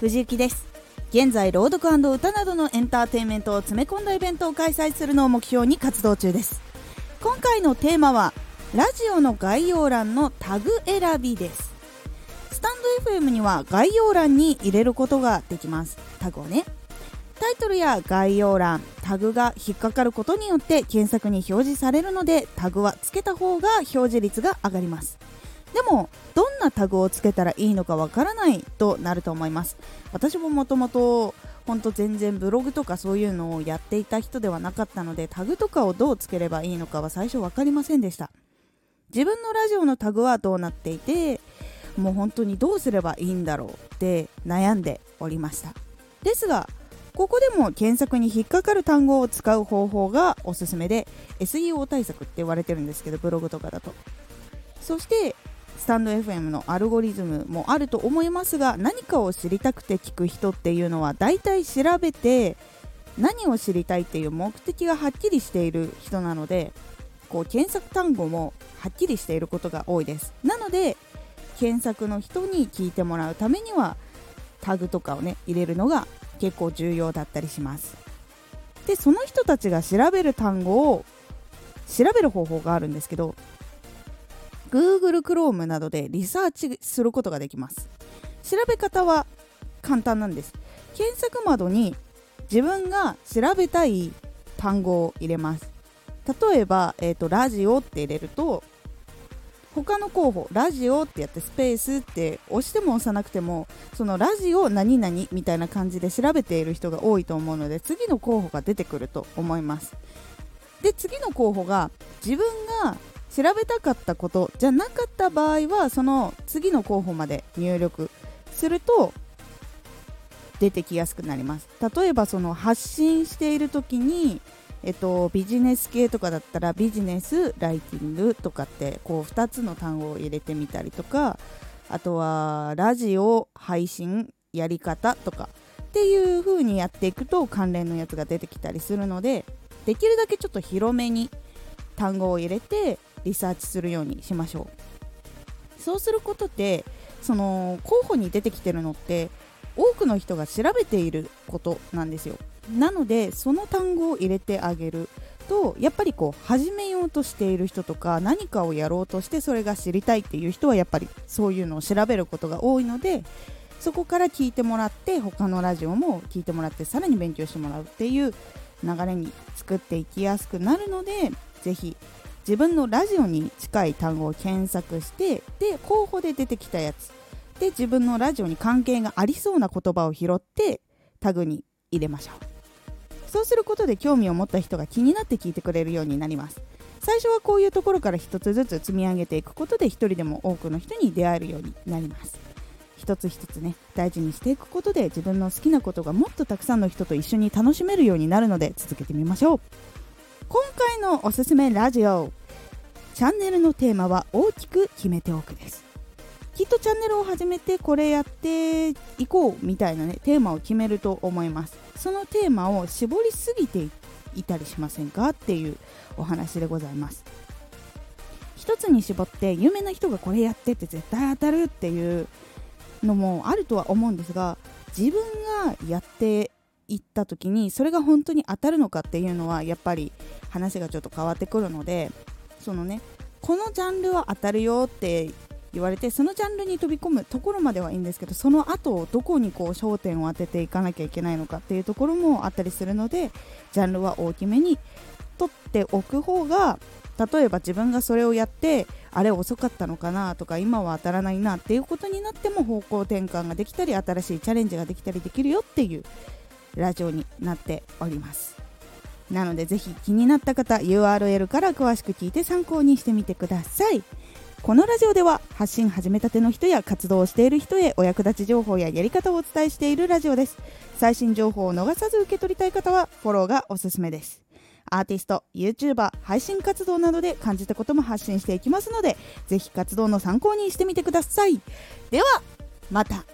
藤幸です。現在朗読&歌などのエンターテインメントを詰め込んだイベントを開催するのを目標に活動中です。今回のテーマはラジオの概要欄のタグ選びです。スタンド FM には概要欄に入れることができます。タグをね、タイトルや概要欄、タグが引っかかることによって検索に表示されるので、タグはつけた方が表示率が上がります。でもどんなタグをつけたらいいのかわからないとなると思います。私ももともと本当全然ブログとかそういうのをやっていた人ではなかったので、タグとかをどうつければいいのかは最初わかりませんでした。自分のラジオのタグはどうなっていて、もう本当にどうすればいいんだろうって悩んでおりました。ですがここでも検索に引っかかる単語を使う方法がおすすめで、 SEO 対策って言われてるんですけど、ブログとかだと。そしてスタンド FM のアルゴリズムもあると思いますが、何かを知りたくて聞く人っていうのはだいたい調べて何を知りたいっていう目的がはっきりしている人なので、こう検索単語もはっきりしていることが多いです。なので検索の人に聞いてもらうためにはタグとかをね、入れるのが結構重要だったりします。で、その人たちが調べる単語を調べる方法があるんですけど、Google Chrome などでリサーチすることができます。調べ方は簡単なんです。検索窓に自分が調べたい単語を入れます。例えば、ラジオって入れると、他の候補ラジオってやってスペースって押しても押さなくても、そのラジオ何々みたいな感じで調べている人が多いと思うので、次の候補が出てくると思います。で、次の候補が自分が調べたかったことじゃなかった場合は、その次の候補まで入力すると出てきやすくなります。例えばその発信している時にビジネス系とかだったらビジネスライティングとかってこう2つの単語を入れてみたりとか、あとはラジオ配信やり方とかっていう風にやっていくと関連のやつが出てきたりするので、できるだけちょっと広めに単語を入れてリサーチするようにしましょう。そうすることでその候補に出てきてるのって多くの人が調べていることなんですよ。なのでその単語を入れてあげると、やっぱりこう始めようとしている人とか何かをやろうとしてそれが知りたいっていう人はやっぱりそういうのを調べることが多いので、そこから聞いてもらって他のラジオも聞いてもらってさらに勉強してもらうっていう流れに作っていきやすくなるので、ぜひ自分のラジオに近い単語を検索して、で候補で出てきたやつで自分のラジオに関係がありそうな言葉を拾ってタグに入れましょう。そうすることで興味を持った人が気になって聞いてくれるようになります。最初はこういうところから一つずつ積み上げていくことで一人でも多くの人に出会えるようになります。一つ一つね、大事にしていくことで自分の好きなことがもっとたくさんの人と一緒に楽しめるようになるので続けてみましょう。今回のおすすめラジオ。チャンネルのテーマは大きく決めておくです。きっとチャンネルを始めてこれやっていこうみたいなね、テーマを決めると思います。そのテーマを絞りすぎていたりしませんかっていうお話でございます。一つに絞って有名な人がこれやってって絶対当たるっていうのもあるとは思うんですが、自分がやっていった時にそれが本当に当たるのかっていうのはやっぱり話がちょっと変わってくるので、そのね、このジャンルは当たるよって言われてそのジャンルに飛び込むところまではいいんですけど、その後どこにこう焦点を当てていかなきゃいけないのかっていうところもあったりするので、ジャンルは大きめに取っておく方が、例えば自分がそれをやってあれ遅かったのかなとか今は当たらないなっていうことになっても方向転換ができたり新しいチャレンジができたりできるよっていうラジオになっております。なのでぜひ気になった方 URL から詳しく聞いて参考にしてみてください。このラジオでは発信始めたての人や活動をしている人へお役立ち情報ややり方をお伝えしているラジオです。最新情報を逃さず受け取りたい方はフォローがおすすめです。アーティスト、YouTuber、配信活動などで感じたことも発信していきますので、ぜひ活動の参考にしてみてください。ではまた。